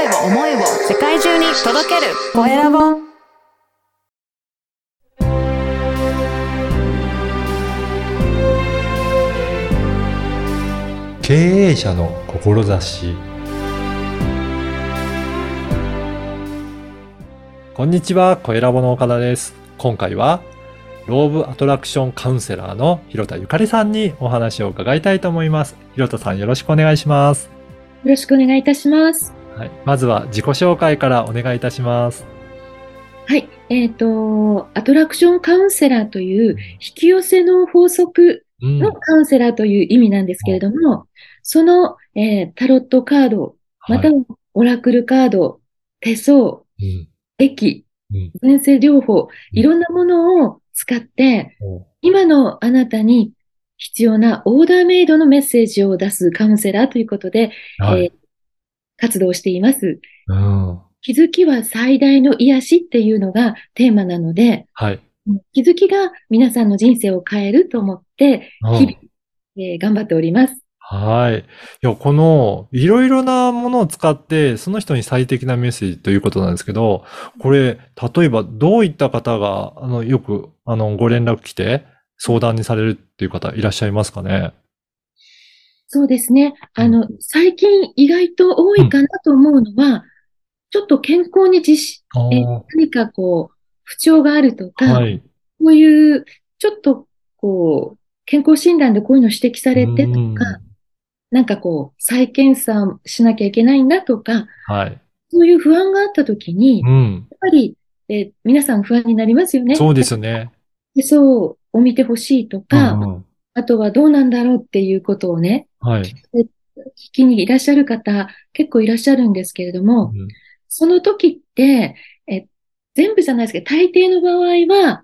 声を思いを世界中に届けるコエラボ。経営者の志。こんにちは、コエラボの岡田です。今回はLaw of attractionカウンセラーの広田ゆかりさんにお話を伺いたいと思います。広田さん、よろしくお願いします。よろしくお願いいたします。はい、まずは自己紹介からお願いいたします。はい、アトラクションカウンセラーという引き寄せの法則のカウンセラーという意味なんですけれども、その、タロットカード、またはオラクルカード、手相、デッキ、前世療法、いろんなものを使って、今のあなたに必要なオーダーメイドのメッセージを出すカウンセラーということで、活動しています。気づきは最大の癒しっていうのがテーマなので、気づきが皆さんの人生を変えると思って、日々、頑張っております。いや、このいろいろなものを使ってその人に最適なメッセージということなんですけど、これ例えばどういった方がよくご連絡来て相談にされるっていう方いらっしゃいますかね？そうですね。最近意外と多いかなと思うのは、ちょっと健康に何かこう、不調があるとか、こういう、ちょっとこう、健康診断でこういうの指摘されてとか、なんかこう、再検査しなきゃいけないんだとか、そういう不安があった時に、やっぱり、皆さん不安になりますよね。そうですよね。そう。を見てほしいとか、あとはどうなんだろうっていうことをね、聞きにいらっしゃる方結構いらっしゃるんですけれども、その時って全部じゃないですけど、大抵の場合は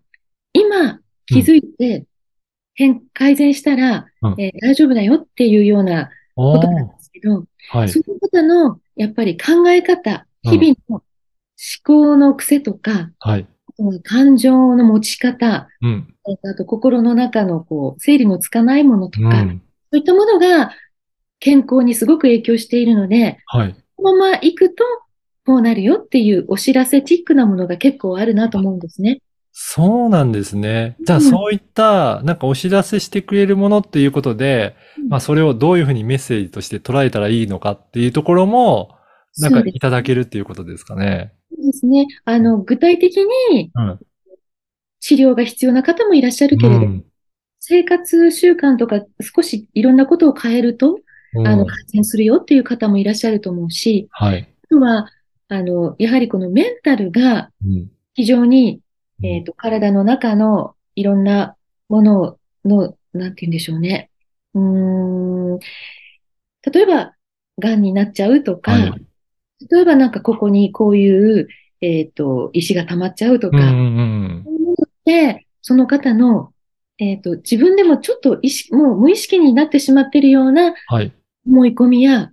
今気づいて改善したら、大丈夫だよっていうようなことなんですけど、その方のやっぱり考え方、日々の思考の癖とか、感情の持ち方、あと心の中のこう整理もつかないものとか、そういったものが健康にすごく影響しているので、このまま行くとこうなるよっていうお知らせチックなものが結構あるなと思うんですね。そうなんですね。じゃあそういったなんかお知らせしてくれるものっていうことで、それをどういうふうにメッセージとして捉えたらいいのかっていうところもなんかいただけるっていうことですかね。そうですね。具体的に治療が必要な方もいらっしゃるけれど、生活習慣とか少しいろんなことを変えると、改善するよっていう方もいらっしゃると思うし、あとは、やはりこのメンタルが非常に、体の中のいろんなものの、なんて言うんでしょうね。例えば、癌になっちゃうとか、例えばなんかここにこういう、石が溜まっちゃうとか、で、その方の、自分でもちょっともう無意識になってしまっているような思い込みや、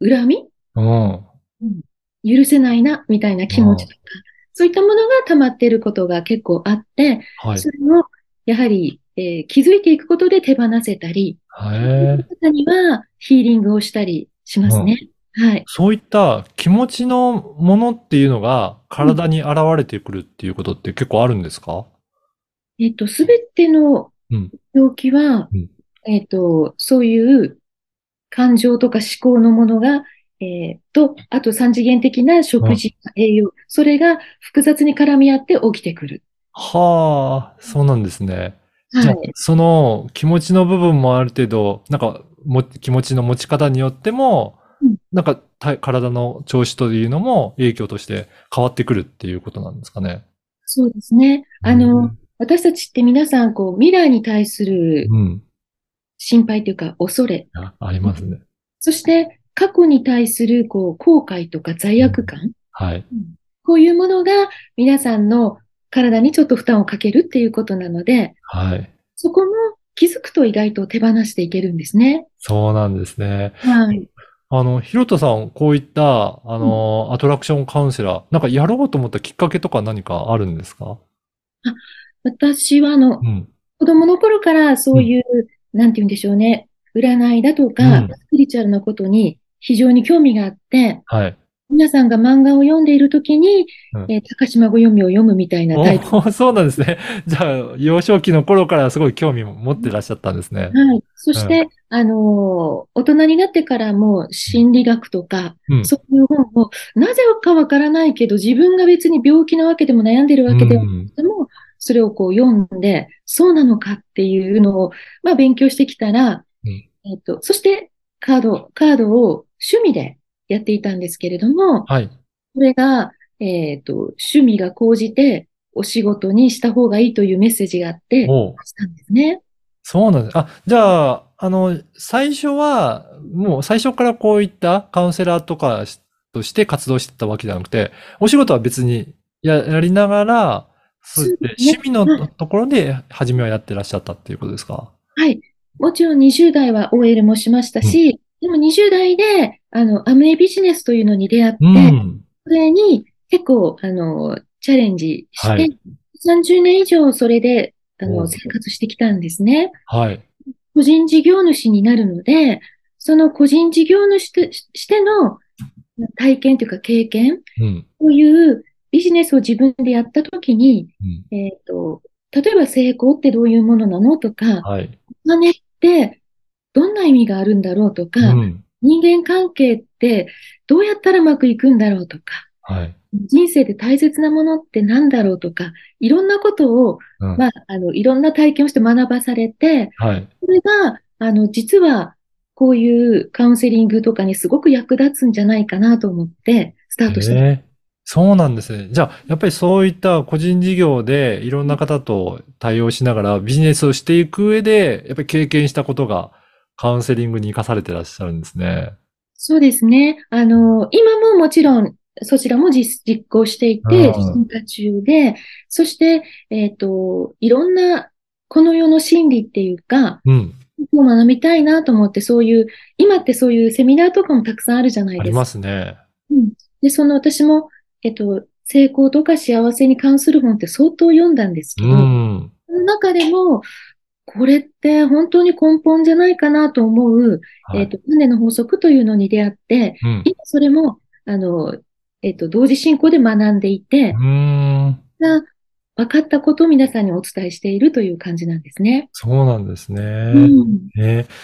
恨み、許せないな、みたいな気持ちとか、そういったものが溜まっていることが結構あって、それも、やはり、気づいていくことで手放せたり、方にはヒーリングをしたりしますね。そういった気持ちのものっていうのが体に現れてくるっていうことって結構あるんですか？すべての病気は、そういう感情とか思考のものが、あと三次元的な食事、栄養、それが複雑に絡み合って起きてくる。そうなんですね。じゃあその気持ちの部分もある程度、なんか気持ちの持ち方によっても、なんか体の調子というのも影響として変わってくるっていうことなんですかね。そうですね。私たちって皆さんこう未来に対する心配というか恐れ、ありますね。そして過去に対するこう後悔とか罪悪感、こういうものが皆さんの体にちょっと負担をかけるっていうことなので、そこも気づくと意外と手放していけるんですね。そうなんですね。広田さん、こういった、アトラクションカウンセラー、なんかやろうと思ったきっかけとか何かあるんですか？私は子供の頃からそういう、なんて言うんでしょうね、占いだとか、スピリチュアルなことに非常に興味があって、はい、皆さんが漫画を読んでいるときに、高島ご読みを読むみたいなタイプ。そうなんですね。じゃあ、幼少期の頃からすごい興味も持ってらっしゃったんですね。はい。そして、大人になってからも心理学とか、そういう本を、なぜかわからないけど、自分が別に病気なわけでも悩んでるわけでも、それをこう読んで、そうなのかっていうのを、まあ勉強してきたら、そしてカードを趣味でやっていたんですけれども、はい。それが、趣味が高じてお仕事にした方がいいというメッセージがあって、したんですね。そうなんです。あ、じゃあ、最初は、もう最初からこういったカウンセラーとかとして活動してたわけじゃなくて、お仕事は別にやりながら、そうですね、趣味のところで初めはやってらっしゃったっていうことですか？はい。もちろん20代は OL もしましたし、でも20代で、アムウェイビジネスというのに出会って、それに結構、チャレンジして、はい、30年以上それで、生活してきたんですね。はい。個人事業主になるので、その個人事業主としての体験というか経験、こういう、ビジネスを自分でやったときに、例えば成功ってどういうものなのとか、はい、お金ってどんな意味があるんだろうとか、人間関係ってどうやったらうまくいくんだろうとか、はい、人生で大切なものって何だろうとか、いろんなことを、いろんな体験をして学ばされて、はい、それが、実はこういうカウンセリングとかにすごく役立つんじゃないかなと思ってスタートしてます。そうなんですね。じゃあ、やっぱりそういった個人事業でいろんな方と対応しながらビジネスをしていく上で、やっぱり経験したことがカウンセリングに生かされてらっしゃるんですね。そうですね。今ももちろんそちらも実行していて、進化中で、そして、いろんなこの世の心理っていうか、もう学びたいなと思って、そういう、今ってそういうセミナーとかもたくさんあるじゃないですか。ありますね。で、私も、成功とか幸せに関する本って相当読んだんですけど、その中でも、これって本当に根本じゃないかなと思う、種の法則というのに出会って、今それも、同時進行で学んでいて、分かったことを皆さんにお伝えしているという感じなんですね。そうなんですね。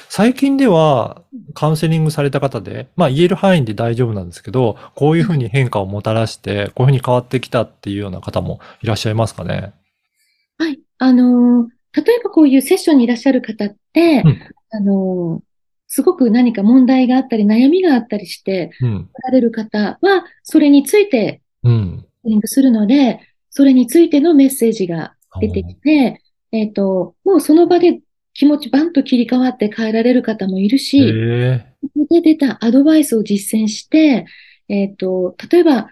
最近ではカウンセリングされた方で、まあ言える範囲で大丈夫なんですけど、こういうふうに変化をもたらして、こういうふうに変わってきたっていうような方もいらっしゃいますかね。はい。例えばこういうセッションにいらっしゃる方って、すごく何か問題があったり悩みがあったりして、おられる方は、それについて、リンクするので、それについてのメッセージが出てきて、もうその場で気持ちバンと切り替わって変えられる方もいるし、そこで出たアドバイスを実践して、例えば、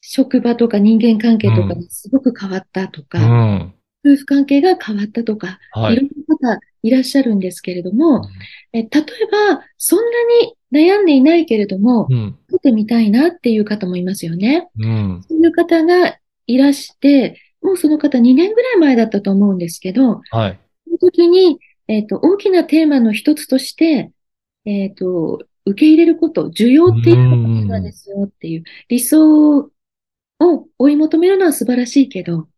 職場とか人間関係とかがすごく変わったとか、夫婦関係が変わったとか、いろんな方いらっしゃるんですけれども、例えば、そんなに悩んでいないけれども、見てみたいなっていう方もいますよね。そういう方がいらして、もうその方2年ぐらい前だったと思うんですけど、その時に、大きなテーマの一つとして、受け入れること、需要っていうことなんですよっていう、理想を追い求めるのは素晴らしいけど、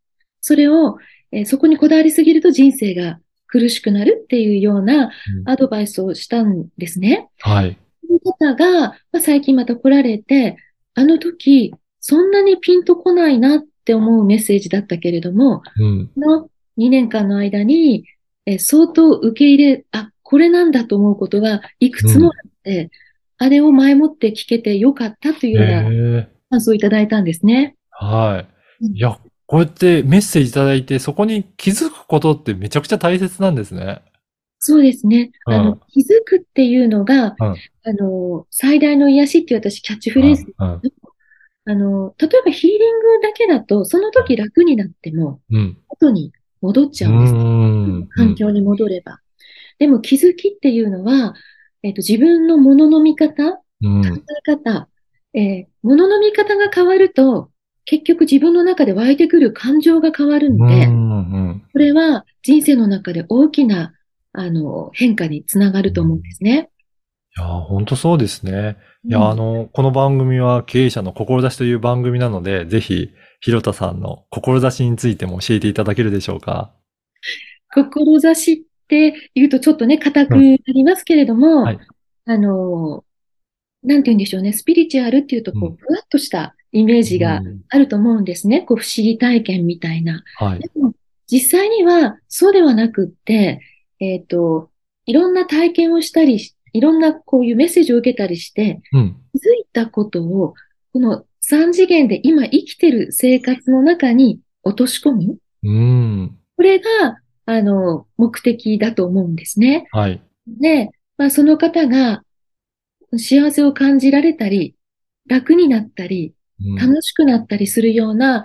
それを、そこにこだわりすぎると人生が苦しくなるっていうようなアドバイスをしたんですね。その方が、最近また来られて、あの時、そんなにピンとこないなって思うメッセージだったけれども、の2年間の間に、相当受け入れ、これなんだと思うことがいくつもあって、あれを前もって聞けてよかったというような感想をいただいたんですね。いや、こうやってメッセージいただいて、そこに気づくことってめちゃくちゃ大切なんですね。そうですね。気づくっていうのが、最大の癒しっていう私キャッチフレーズ。例えばヒーリングだけだと、その時楽になっても、元に戻っちゃうんです。環境に戻れば。でも気づきっていうのは、自分の物の見方、考え方、物の見方が変わると、結局自分の中で湧いてくる感情が変わるんで、これは人生の中で大きな、変化につながると思うんですね。いやー、本当そうですね。ういや、ん。この番組は経営者の志という番組なので、ぜひ、広田さんの志についても教えていただけるでしょうか。志って言うとちょっとね、固くうん。なりますけれどはも、い。なんて言うんでしょうね、スピリチュアルっていうと、うこん。う、ふわっとしたイメージうがん。あると思うんですね。こう、不思議体験みたいな。はい。でも、実際には、そうではなくって、えっと、いろんな体験をしたりいろんなこういうメッセージを受けたりして、うん。気づいたことを、この三次元で今生きてる生活の中に落とし込む。うん。これが、目的だと思うんですね。はい。で、まあ、その方が幸せを感じられたり、楽になったり、うん。楽しくなったりするような、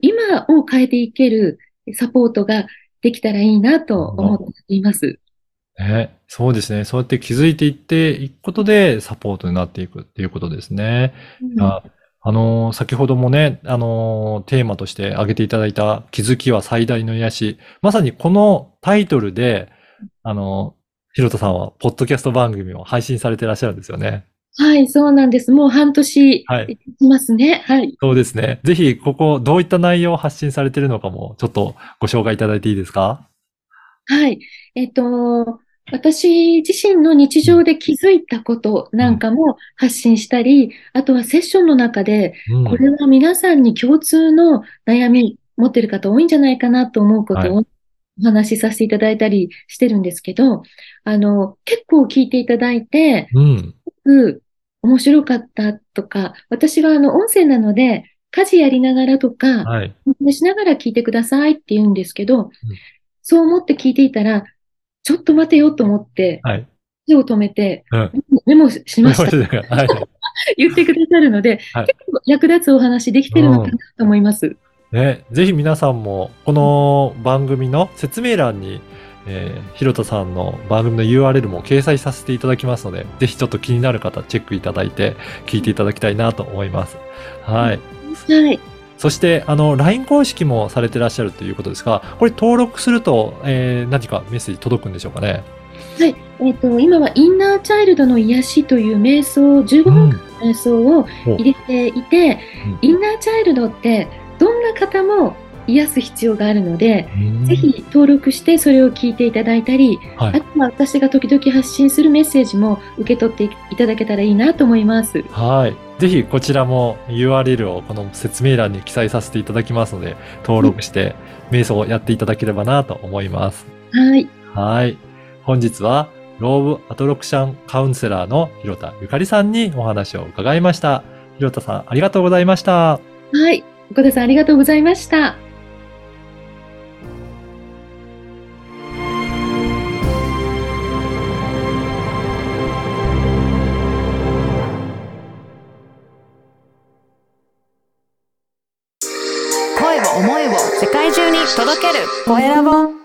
今を変えていけるサポートができたらいいなと思っています。ね、そうですね。そうやって気づいていっていくことでサポートになっていくっていうことですね。ういん。や先ほどもね、テーマとして挙げていただいた気づきは最大の癒し。まさにこのタイトルで、広田さんはポッドキャスト番組を配信されていらっしゃるんですよね。はい、そうなんです。もう半年はい。いますね。はい。そうですね。ぜひ、どういった内容を発信されているのかも、ちょっとご紹介いただいていいですか？はい。私自身の日うん。常で気づいたことうなんん。かも発信したり、あとはセッションの中で、うこん。れは皆さんに共通の悩み持ってる方多いんじゃないかなと思うこはとい。をお話しさせていただいたりしてるんですけど、結構聞いていただいて、うん。すごく面白かったとか、私は音声なので、家事やりながらとか、はい。運転しながら聞いてくださいって言うんですけど、うん。そう思って聞いていたら、ちょっと待てよと思って、はい。手を止めて、うん。メモしました。はい。言ってくださるので、はい。結構役立つお話できうてるのかなん。と思います。ね、ぜひ皆さんも、この番組の説明欄に、広田さんの番組の URL も掲載させていただきますので、ぜひちょっと気になる方、チェックいただいて、聞いていただきたいなと思います。うんはい。はい。そして、LINE 公式もされてらっしゃるということですが、これ登録すると、何かメッセージ届くんでしょうかね？はい。今はインナーチャイルドの癒しという瞑想、15う分間ん。の瞑想をお、入れていて、うん。インナーチャイルドってどんな方も癒す必要があるので、うぜん。ひ登録してそれを聞いていただいたり、はあい。とは私が時々発信するメッセージも受け取っていただけたらいいなと思います。はい。ぜひこちらも URL をこの説明欄に記載させていただきますので、登うん。録して瞑想をやっていただければなと思います。はい。はい。本日は、ローブアトラクションカウンセラーの広田ゆかりさんにお話を伺いました。広田さん、ありがとうございました。はい。岡田さん、ありがとうございました。声を思いを世界中に届けるコエラボ。